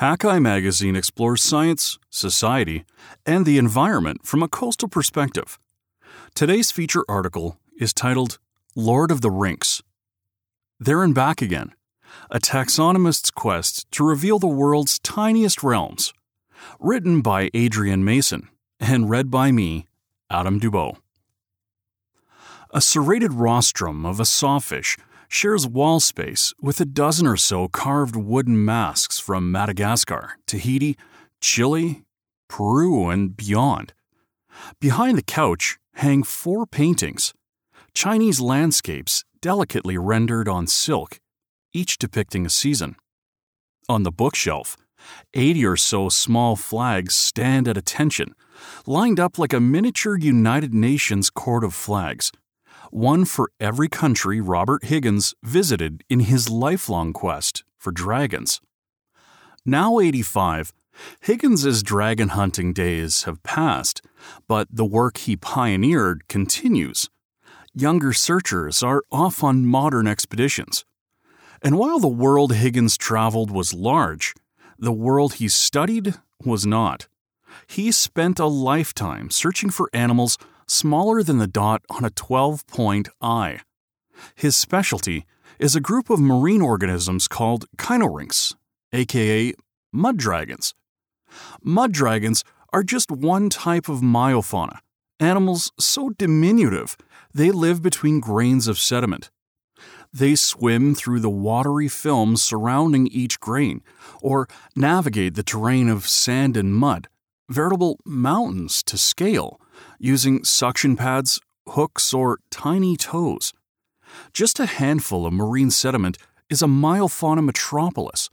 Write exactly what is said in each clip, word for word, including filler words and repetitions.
Hakai Magazine explores science, society, and the environment from a coastal perspective. Today's feature article is titled Lord of the Rinks. There and Back Again, a taxonomist's quest to reveal the world's tiniest realms. Written by Adrian Mason and read by me, Adam Dubow. A serrated rostrum of a sawfish shares wall space with a dozen or so carved wooden masks from Madagascar, Tahiti, Chile, Peru, and beyond. Behind the couch hang four paintings, Chinese landscapes delicately rendered on silk, each depicting a season. On the bookshelf, eighty or so small flags stand at attention, lined up like a miniature United Nations court of flags, one for every country Robert Higgins visited in his lifelong quest for dragons. Now eighty-five, Higgins's dragon hunting days have passed, but the work he pioneered continues. Younger searchers are off on modern expeditions. And while the world Higgins traveled was large, the world he studied was not. He spent a lifetime searching for animals smaller than the dot on a twelve-point eye. His specialty is a group of marine organisms called kinorhynchs, aka mud dragons. Mud dragons are just one type of meiofauna, animals so diminutive they live between grains of sediment. They swim through the watery film surrounding each grain, or navigate the terrain of sand and mud, veritable mountains to scale, using suction pads, hooks, or tiny toes. Just a handful of marine sediment is a meiofauna metropolis.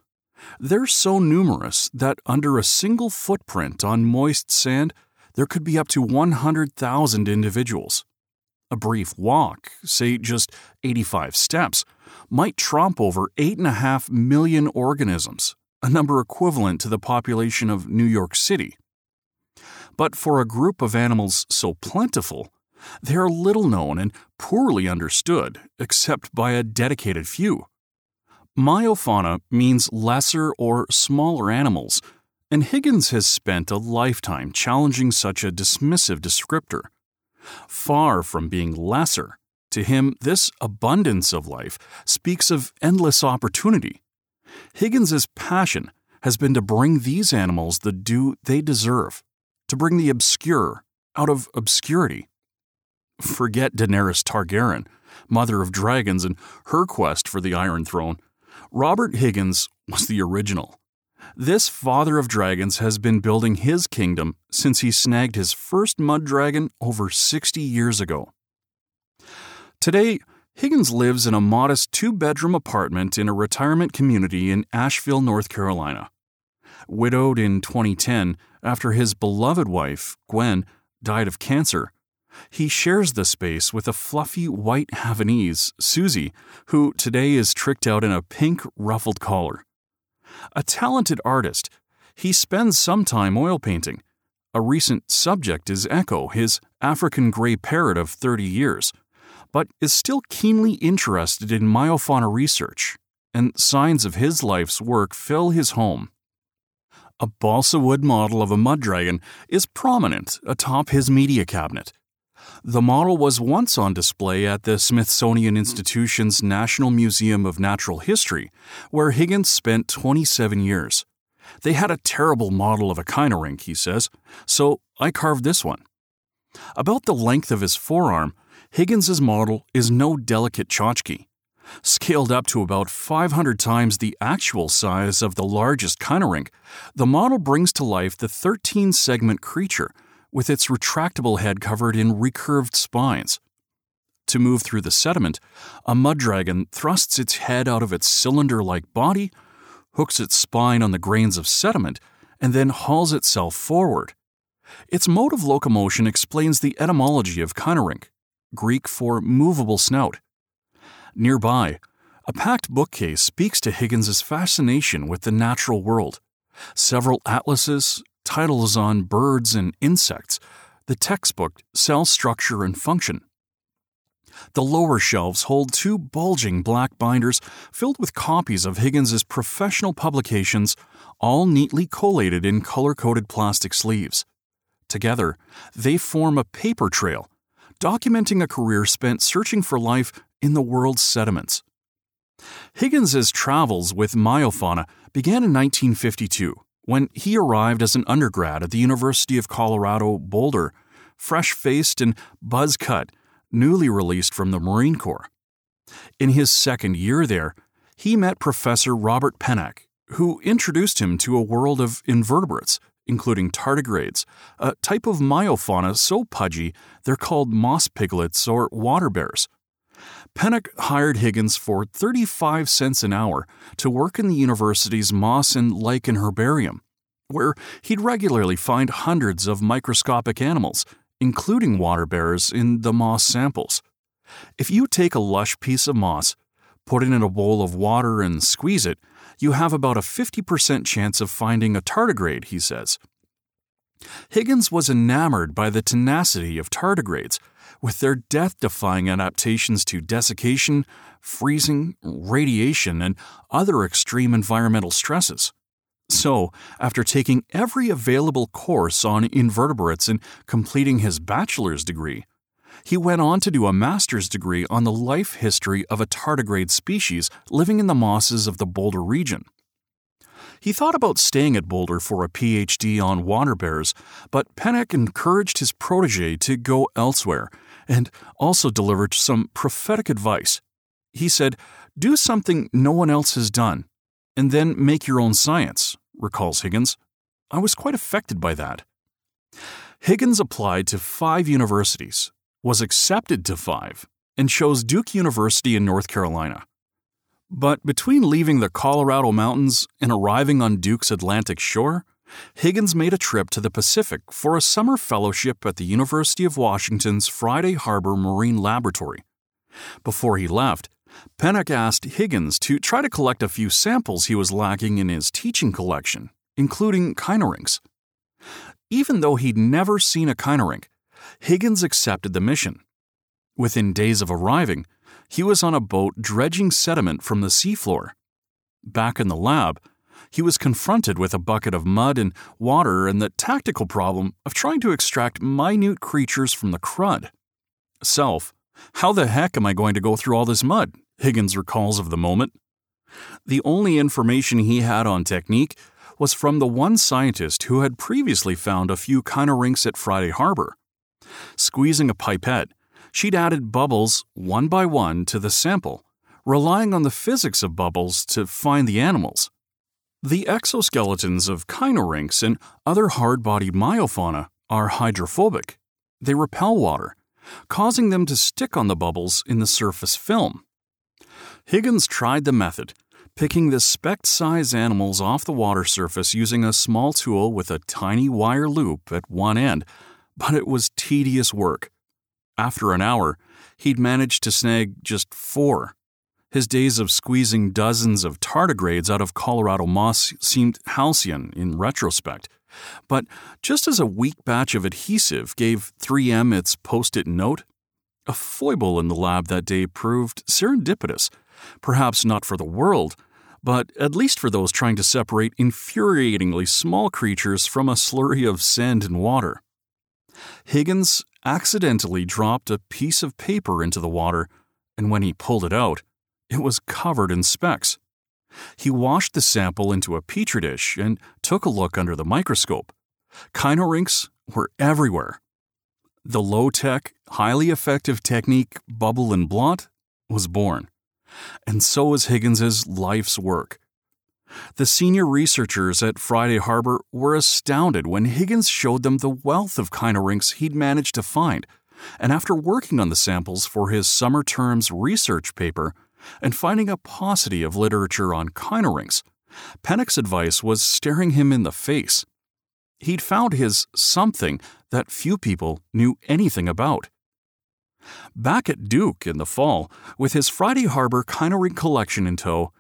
They're so numerous that under a single footprint on moist sand, there could be up to one hundred thousand individuals. A brief walk, say just eighty-five steps, might tromp over eight point five million organisms, a number equivalent to the population of New York City. But for a group of animals so plentiful, they are little known and poorly understood except by a dedicated few. Meiofauna means lesser or smaller animals, and Higgins has spent a lifetime challenging such a dismissive descriptor. Far from being lesser, to him this abundance of life speaks of endless opportunity. Higgins's passion has been to bring these animals the due they deserve, to bring the obscure out of obscurity. Forget Daenerys Targaryen, mother of dragons, and her quest for the Iron Throne. Robert Higgins was the original. This father of dragons has been building his kingdom since he snagged his first mud dragon over sixty years ago. Today, Higgins lives in a modest two-bedroom apartment in a retirement community in Asheville, North Carolina. Widowed in twenty ten after his beloved wife, Gwen, died of cancer, he shares the space with a fluffy white Havanese, Susie, who today is tricked out in a pink ruffled collar. A talented artist, he spends some time oil painting. A recent subject is Echo, his African gray parrot of thirty years, but is still keenly interested in meiofauna research, and signs of his life's work fill his home. A balsa wood model of a mud dragon is prominent atop his media cabinet. The model was once on display at the Smithsonian Institution's National Museum of Natural History, where Higgins spent twenty-seven years. They had a terrible model of a kinorhynch, he says, so I carved this one. About the length of his forearm, Higgins's model is no delicate tchotchke. Scaled up to about five hundred times the actual size of the largest kinorhynch, the model brings to life the thirteen-segment creature, with its retractable head covered in recurved spines. To move through the sediment, a mud dragon thrusts its head out of its cylinder-like body, hooks its spine on the grains of sediment, and then hauls itself forward. Its mode of locomotion explains the etymology of kinorhynch, Greek for movable snout. Nearby, a packed bookcase speaks to Higgins's fascination with the natural world. Several atlases, titles on birds and insects, the textbook Cell Structure and Function. The lower shelves hold two bulging black binders filled with copies of Higgins's professional publications all neatly collated in color-coded plastic sleeves. Together, they form a paper trail, documenting a career spent searching for life in the world's sediments. Higgins's travels with meiofauna began in nineteen fifty-two, when he arrived as an undergrad at the University of Colorado Boulder, fresh-faced and buzz-cut, newly released from the Marine Corps. In his second year there, he met Professor Robert Pennak, who introduced him to a world of invertebrates, including tardigrades, a type of meiofauna so pudgy they're called moss piglets or water bears. Pennak hired Higgins for thirty-five cents an hour to work in the university's Moss and Lichen Herbarium, where he'd regularly find hundreds of microscopic animals, including water bears, in the moss samples. If you take a lush piece of moss, put it in a bowl of water and squeeze it, you have about a fifty percent chance of finding a tardigrade, he says. Higgins was enamored by the tenacity of tardigrades, with their death-defying adaptations to desiccation, freezing, radiation, and other extreme environmental stresses. So, after taking every available course on invertebrates and completing his bachelor's degree, he went on to do a master's degree on the life history of a tardigrade species living in the mosses of the Boulder region. He thought about staying at Boulder for a P H D on water bears, but Pennak encouraged his protege to go elsewhere and also delivered some prophetic advice. He said, "Do something no one else has done, and then make your own science," recalls Higgins. "I was quite affected by that." Higgins applied to five universities, was accepted to five, and chose Duke University in North Carolina. But between leaving the Colorado mountains and arriving on Duke's Atlantic shore, Higgins made a trip to the Pacific for a summer fellowship at the University of Washington's Friday Harbor Marine Laboratory. Before he left, Pennak asked Higgins to try to collect a few samples he was lacking in his teaching collection, including kinorhynchs. Even though he'd never seen a kinorhynch, Higgins accepted the mission. Within days of arriving, he was on a boat dredging sediment from the seafloor. Back in the lab, he was confronted with a bucket of mud and water and the tactical problem of trying to extract minute creatures from the crud. "Self, how the heck am I going to go through all this mud?" Higgins recalls of the moment. The only information he had on technique was from the one scientist who had previously found a few kinorhynchs at Friday Harbor. Squeezing a pipette, she'd added bubbles one by one to the sample, relying on the physics of bubbles to find the animals. The exoskeletons of kinorhynchs and other hard-bodied meiofauna are hydrophobic. They repel water, causing them to stick on the bubbles in the surface film. Higgins tried the method, picking the speck-sized animals off the water surface using a small tool with a tiny wire loop at one end, but it was tedious work. After an hour, he'd managed to snag just four. His days of squeezing dozens of tardigrades out of Colorado moss seemed halcyon in retrospect. But just as a weak batch of adhesive gave three M its post-it note, a foible in the lab that day proved serendipitous, perhaps not for the world, but at least for those trying to separate infuriatingly small creatures from a slurry of sand and water. Higgins accidentally dropped a piece of paper into the water, and when he pulled it out, it was covered in specks. He washed the sample into a petri dish and took a look under the microscope. Kinorhynchs were everywhere. The low-tech, highly effective technique Bubble and Blot was born. And so was Higgins's life's work. The senior researchers at Friday Harbor were astounded when Higgins showed them the wealth of kinorhynchs he'd managed to find, and after working on the samples for his summer term's research paper and finding a paucity of literature on kinorhynchs, Pennock's advice was staring him in the face. He'd found his something that few people knew anything about. Back at Duke in the fall, with his Friday Harbor kinorhynch collection in tow,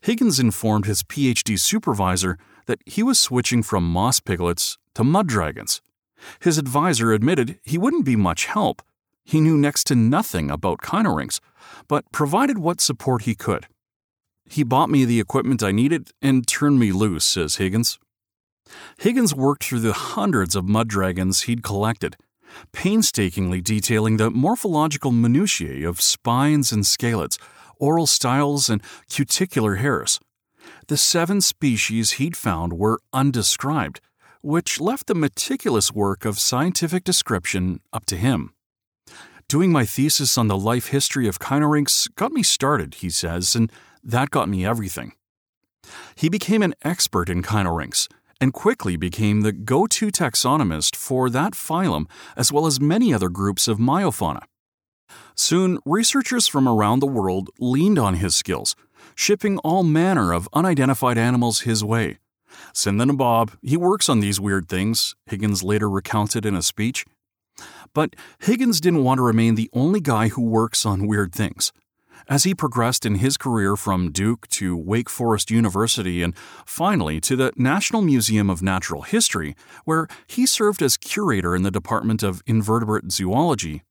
Higgins informed his P H D supervisor that he was switching from moss piglets to mud dragons. His advisor admitted he wouldn't be much help. He knew next to nothing about kinorhynchs, but provided what support he could. He bought me the equipment I needed and turned me loose, says Higgins. Higgins worked through the hundreds of mud dragons he'd collected, painstakingly detailing the morphological minutiae of spines and scalets, oral styles, and cuticular hairs. The seven species he'd found were undescribed, which left the meticulous work of scientific description up to him. Doing my thesis on the life history of kinorhynchs got me started, he says, and that got me everything. He became an expert in kinorhynchs and quickly became the go-to taxonomist for that phylum as well as many other groups of meiofauna. Soon, researchers from around the world leaned on his skills, shipping all manner of unidentified animals his way. Send them to Bob, he works on these weird things, Higgins later recounted in a speech. But Higgins didn't want to remain the only guy who works on weird things. As he progressed in his career from Duke to Wake Forest University and finally to the National Museum of Natural History, where he served as curator in the Department of Invertebrate Zoology,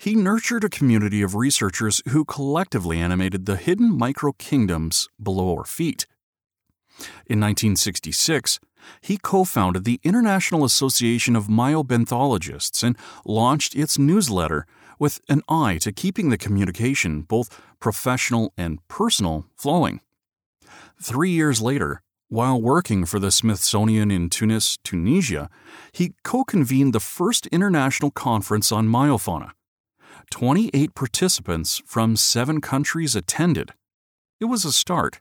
he nurtured a community of researchers who collectively animated the hidden micro-kingdoms below our feet. In nineteen sixty-six, he co-founded the International Association of meiobenthologists and launched its newsletter with an eye to keeping the communication, both professional and personal, flowing. Three years later, while working for the Smithsonian in Tunis, Tunisia, he co-convened the first international conference on meiofauna. twenty-eight participants from seven countries attended. It was a start.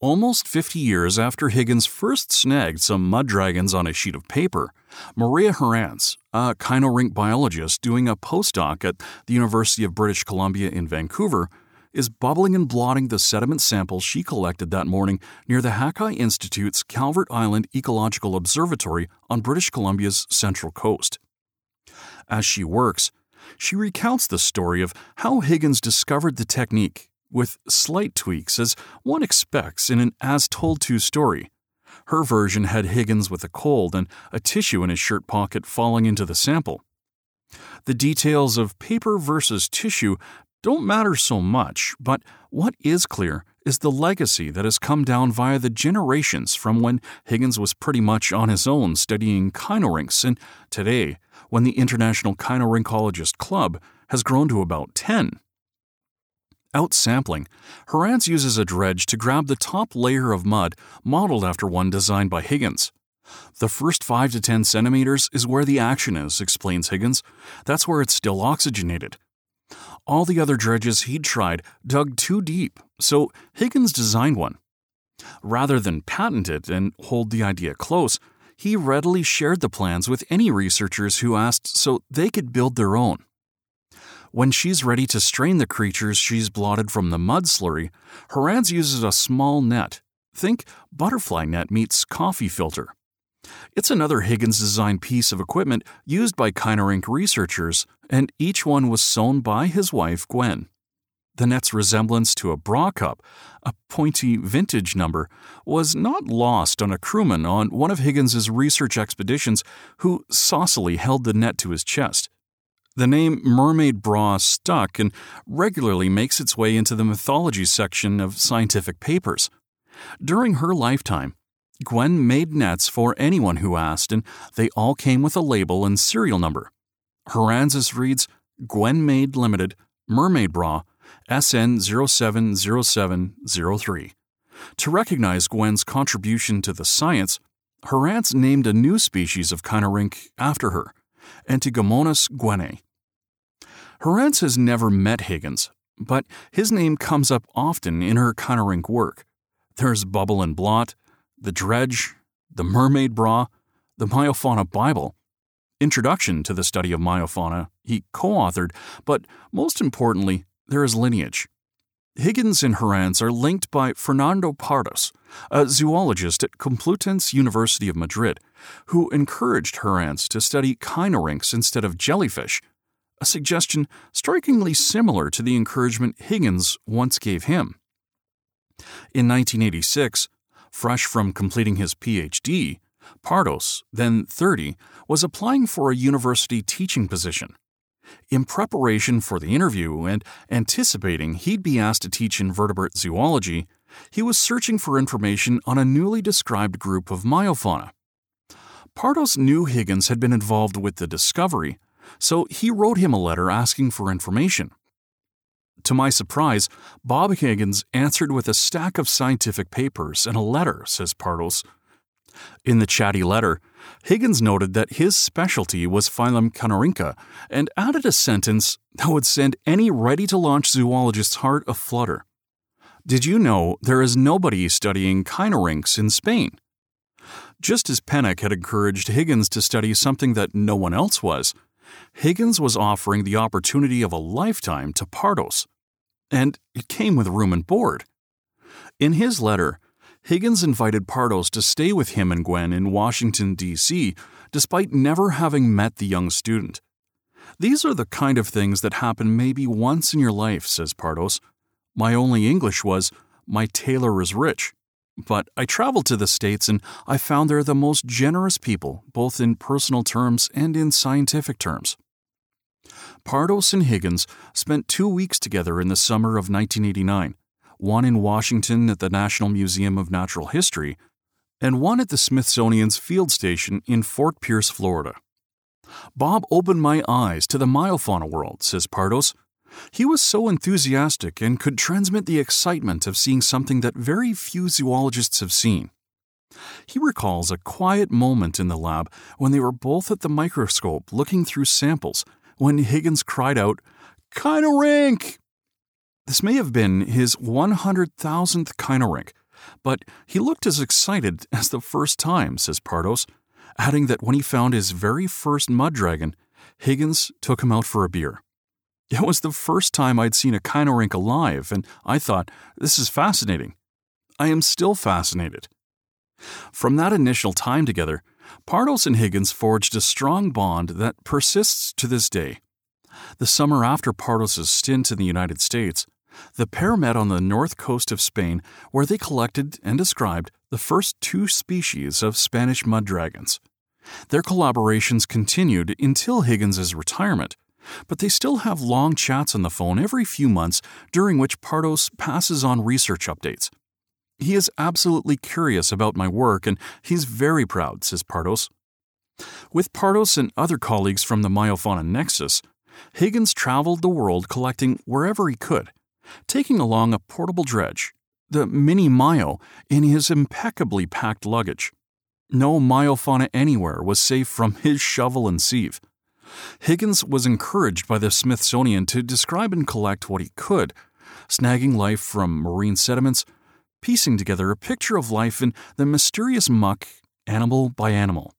Almost fifty years after Higgins first snagged some mud dragons on a sheet of paper, Maria Herranz, a kinorhynch biologist doing a postdoc at the University of British Columbia in Vancouver, is bubbling and blotting the sediment samples she collected that morning near the Hakai Institute's Calvert Island Ecological Observatory on British Columbia's central coast. As she works, she recounts the story of how Higgins discovered the technique, with slight tweaks as one expects in an as-told-to story. Her version had Higgins with a cold and a tissue in his shirt pocket falling into the sample. The details of paper versus tissue don't matter so much, but what is clear is the legacy that has come down via the generations from when Higgins was pretty much on his own studying kinorhynchs and today when the International Kinorhyncologist Club has grown to about ten. Outsampling, Herranz uses a dredge to grab the top layer of mud modeled after one designed by Higgins. The first five to ten centimeters is where the action is, explains Higgins. That's where it's still oxygenated. All the other dredges he'd tried dug too deep, so Higgins designed one. Rather than patent it and hold the idea close, he readily shared the plans with any researchers who asked so they could build their own. When she's ready to strain the creatures she's blotted from the mud slurry, Herranz uses a small net. Think butterfly net meets coffee filter. It's another Higgins-designed piece of equipment used by kinorhynch researchers, and each one was sewn by his wife, Gwen. The net's resemblance to a bra cup, a pointy vintage number, was not lost on a crewman on one of Higgins' research expeditions who saucily held the net to his chest. The name mermaid bra stuck and regularly makes its way into the mythology section of scientific papers. During her lifetime, Gwen made nets for anyone who asked, and they all came with a label and serial number. Herranz's reads Gwen Made Limited, Mermaid Bra, S N zero seven zero seven zero three. To recognize Gwen's contribution to the science, Herranz named a new species of kinorhynch after her, Antigomonas guenae. Herranz has never met Higgins, but his name comes up often in her kinorhynch work. There's Bubble and Blot, the dredge, the mermaid bra, the meiofauna Bible. Introduction to the Study of Meiofauna, he co-authored, but most importantly, there is lineage. Higgins and Herranz are linked by Fernando Pardos, a zoologist at Complutense University of Madrid, who encouraged Herranz to study kinorhynchs instead of jellyfish, a suggestion strikingly similar to the encouragement Higgins once gave him. In nineteen eighty-six, fresh from completing his P H D, Pardos, then thirty, was applying for a university teaching position. in preparation for the interview and anticipating he'd be asked to teach invertebrate zoology, he was searching for information on a newly described group of meiofauna. Pardos knew Higgins had been involved with the discovery, so he wrote him a letter asking for information. To my surprise, Bob Higgins answered with a stack of scientific papers and a letter, says Pardos. In the chatty letter, Higgins noted that his specialty was phylum Kinorhyncha and added a sentence that would send any ready-to-launch zoologist's heart aflutter. Did you know there is nobody studying kinorhynchs in Spain? Just as Pennak had encouraged Higgins to study something that no one else was, Higgins was offering the opportunity of a lifetime to Pardos, and it came with room and board. In his letter, Higgins invited Pardos to stay with him and Gwen in Washington, D C, despite never having met the young student. These are the kind of things that happen maybe once in your life, says Pardos. My only English was, my tailor is rich. But I traveled to the States and I found they're the most generous people, both in personal terms and in scientific terms. Pardos and Higgins spent two weeks together in the summer of nineteen eighty-nine, one in Washington at the National Museum of Natural History, and one at the Smithsonian's Field Station in Fort Pierce, Florida. Bob opened my eyes to the meiofauna world, says Pardos. He was so enthusiastic and could transmit the excitement of seeing something that very few zoologists have seen. He recalls a quiet moment in the lab when they were both at the microscope looking through samples when Higgins cried out, "Kinorhynch!" This may have been his one hundred thousandth kinorhynch, but he looked as excited as the first time, says Pardos, adding that when he found his very first mud dragon, Higgins took him out for a beer. It was the first time I'd seen a kinorhynch alive, and I thought, this is fascinating. I am still fascinated. From that initial time together, Pardos and Higgins forged a strong bond that persists to this day. The summer after Pardos' stint in the United States, the pair met on the north coast of Spain where they collected and described the first two species of Spanish mud dragons. Their collaborations continued until Higgins' retirement, but they still have long chats on the phone every few months during which Pardos passes on research updates. He is absolutely curious about my work and he's very proud, says Pardos. With Pardos and other colleagues from the meiofauna nexus, Higgins traveled the world collecting wherever he could, taking along a portable dredge, the Mini Mio, in his impeccably packed luggage. No meiofauna anywhere was safe from his shovel and sieve. Higgins was encouraged by the Smithsonian to describe and collect what he could, snagging life from marine sediments, piecing together a picture of life in the mysterious muck, animal by animal.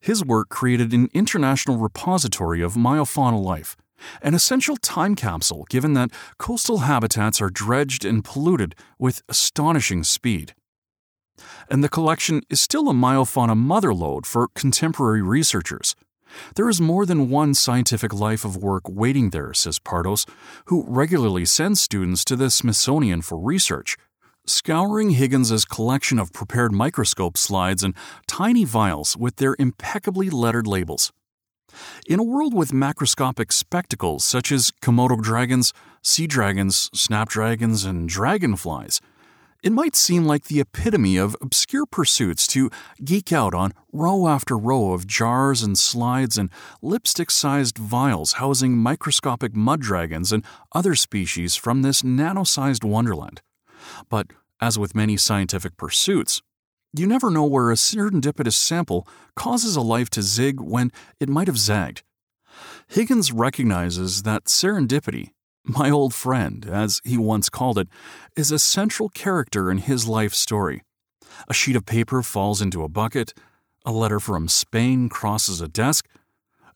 His work created an international repository of meiofauna life, an essential time capsule given that coastal habitats are dredged and polluted with astonishing speed. And the collection is still a meiofauna motherlode for contemporary researchers. There is more than one scientific life of work waiting there, says Pardos, who regularly sends students to the Smithsonian for research. Scouring Higgins' collection of prepared microscope slides and tiny vials with their impeccably lettered labels. In a world with macroscopic spectacles such as Komodo dragons, sea dragons, snapdragons, and dragonflies, it might seem like the epitome of obscure pursuits to geek out on row after row of jars and slides and lipstick-sized vials housing microscopic mud dragons and other species from this nano-sized wonderland. But, as with many scientific pursuits, you never know where a serendipitous sample causes a life to zig when it might have zagged. Higgins recognizes that serendipity, my old friend, as he once called it, is a central character in his life story. A sheet of paper falls into a bucket, a letter from Spain crosses a desk,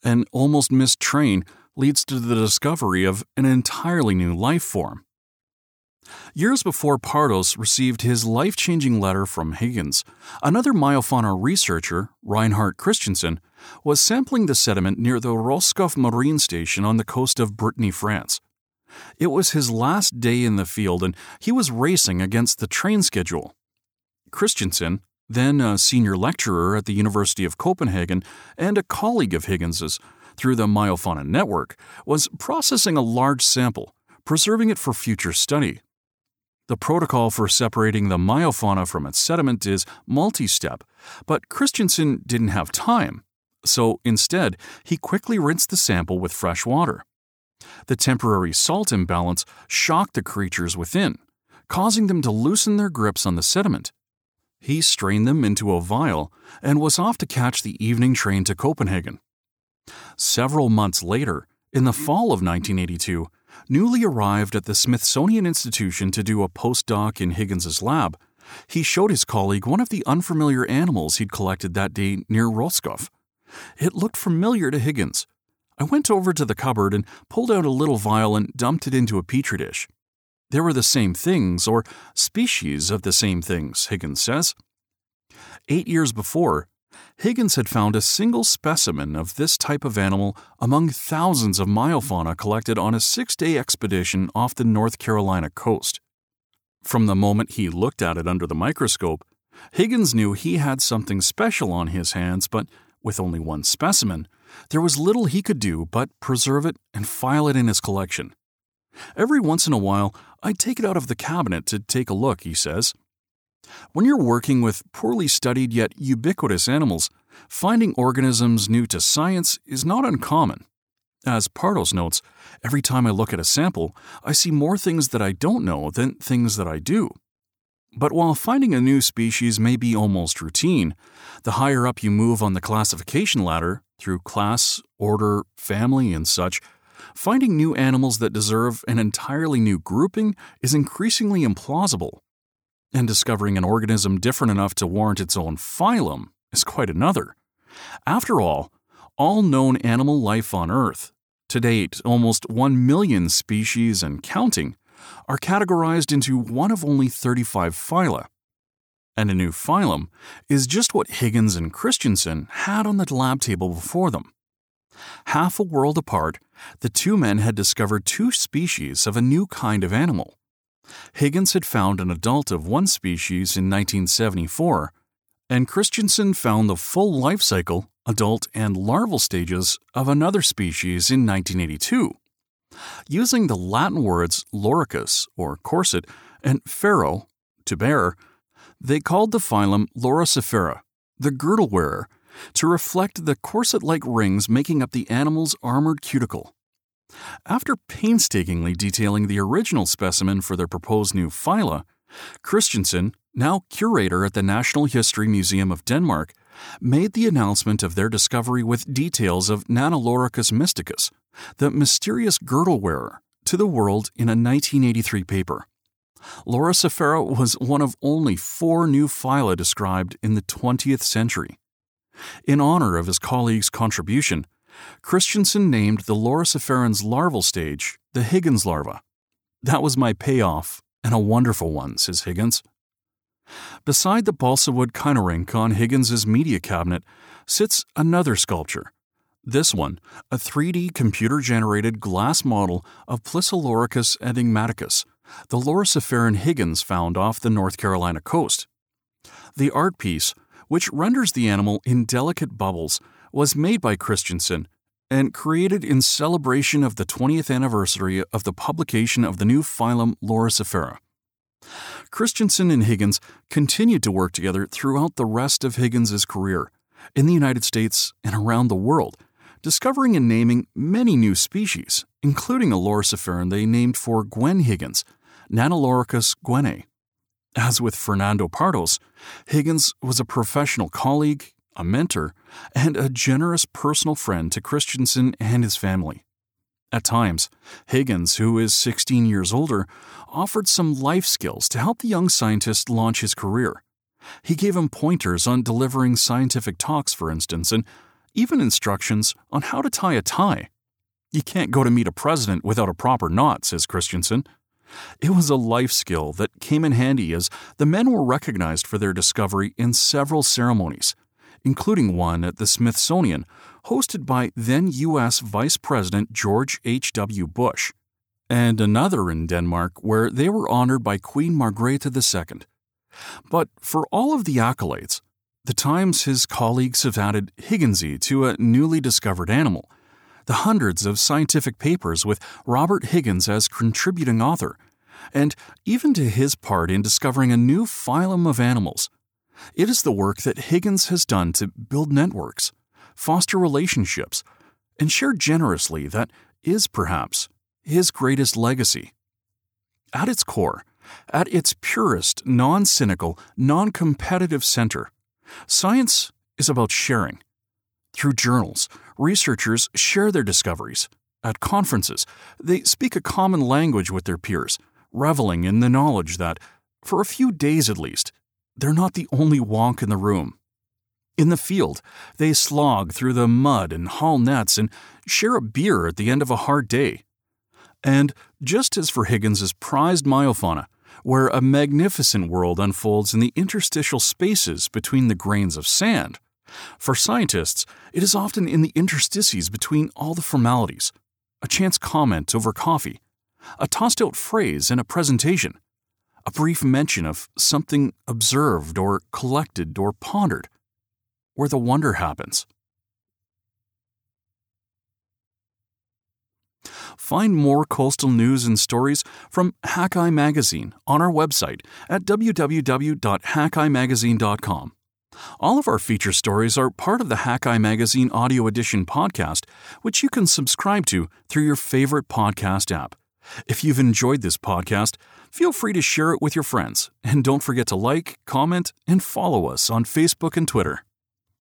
an almost missed train leads to the discovery of an entirely new life form. Years before Pardos received his life-changing letter from Higgins, another meiofauna researcher, Reinhardt Kristensen, was sampling the sediment near the Roscoff Marine Station on the coast of Brittany, France. It was his last day in the field and he was racing against the train schedule. Kristensen, then a senior lecturer at the University of Copenhagen and a colleague of Higgins's, through the meiofauna network was processing a large sample, preserving it for future study. The protocol for separating the meiofauna from its sediment is multi-step, but Kristensen didn't have time, so instead he quickly rinsed the sample with fresh water. The temporary salt imbalance shocked the creatures within, causing them to loosen their grips on the sediment. He strained them into a vial and was off to catch the evening train to Copenhagen. Several months later, in the fall of nineteen eighty-two, newly arrived at the Smithsonian Institution to do a postdoc in Higgins's lab, he showed his colleague one of the unfamiliar animals he'd collected that day near Roscoff. It looked familiar to Higgins. I went over to the cupboard and pulled out a little vial and dumped it into a petri dish. There were the same things, or species of the same things, Higgins says. Eight years before, Higgins had found a single specimen of this type of animal among thousands of meiofauna collected on a six-day expedition off the North Carolina coast. From the moment he looked at it under the microscope, Higgins knew he had something special on his hands, but with only one specimen, there was little he could do but preserve it and file it in his collection. Every once in a while, I take it out of the cabinet to take a look, he says. When you're working with poorly studied yet ubiquitous animals, finding organisms new to science is not uncommon. As Pardos notes, every time I look at a sample, I see more things that I don't know than things that I do. But while finding a new species may be almost routine, the higher up you move on the classification ladder, through class, order, family, and such, finding new animals that deserve an entirely new grouping is increasingly implausible, and discovering an organism different enough to warrant its own phylum is quite another. After all, all known animal life on Earth, to date almost one million species and counting, are categorized into one of only thirty-five phyla. And a new phylum is just what Higgins and Kristensen had on the lab table before them. Half a world apart, the two men had discovered two species of a new kind of animal. Higgins had found an adult of one species in nineteen seventy-four, and Kristensen found the full life cycle, adult and larval stages, of another species in nineteen eighty-two. Using the Latin words loricus, or corset, and fero, to bear, they called the phylum Loricifera, the girdle wearer, to reflect the corset-like rings making up the animal's armored cuticle. After painstakingly detailing the original specimen for their proposed new phyla, Kristensen, now curator at the National History Museum of Denmark, made the announcement of their discovery with details of Nanoloricus mysticus, the mysterious girdle wearer, to the world in a nineteen eighty-three paper. Loricifera was one of only four new phyla described in the twentieth century. In honor of his colleague's contribution, Kristensen named the Loris Aferens larval stage the Higgins larva. That was my payoff, and a wonderful one, says Higgins. Beside the balsa wood kinorhynch on Higgins's media cabinet sits another sculpture. This one, a three D computer-generated glass model of Plisoloricus enigmaticus, the Loriciferan Higgins found off the North Carolina coast. The art piece, which renders the animal in delicate bubbles, was made by Kristensen and created in celebration of the twentieth anniversary of the publication of the new phylum Loricifera. Kristensen and Higgins continued to work together throughout the rest of Higgins's career, in the United States and around the world, discovering and naming many new species, including a Loriciferan they named for Gwen Higgins, Nanoloricus gwennae. As with Fernando Pardos, Higgins was a professional colleague, a mentor, and a generous personal friend to Kristensen and his family. At times, Higgins, who is sixteen years older, offered some life skills to help the young scientist launch his career. He gave him pointers on delivering scientific talks, for instance, and even instructions on how to tie a tie. You can't go to meet a president without a proper knot, says Kristensen. It was a life skill that came in handy as the men were recognized for their discovery in several ceremonies, including one at the Smithsonian, hosted by then-U S Vice President George H W Bush, and another in Denmark where they were honored by Queen Margrethe the Second. But for all of the accolades, the times his colleagues have added Higginsy to a newly discovered animal, the hundreds of scientific papers with Robert Higgins as contributing author, and even to his part in discovering a new phylum of animals. It is the work that Higgins has done to build networks, foster relationships, and share generously that is, perhaps, his greatest legacy. At its core, at its purest, non-cynical, non-competitive center, science is about sharing. Through journals, researchers share their discoveries. At conferences, they speak a common language with their peers, reveling in the knowledge that, for a few days at least, they're not the only wonk in the room. In the field, they slog through the mud and haul nets and share a beer at the end of a hard day. And just as for Higgins's prized meiofauna, where a magnificent world unfolds in the interstitial spaces between the grains of sand, for scientists, it is often in the interstices between all the formalities, a chance comment over coffee, a tossed-out phrase in a presentation, a brief mention of something observed or collected or pondered, where the wonder happens. Find more coastal news and stories from Hakai Magazine on our website at w w w dot hakai magazine dot com. All of our feature stories are part of the Hakai Magazine Audio Edition podcast, which you can subscribe to through your favorite podcast app. If you've enjoyed this podcast, feel free to share it with your friends, and don't forget to like, comment, and follow us on Facebook and Twitter.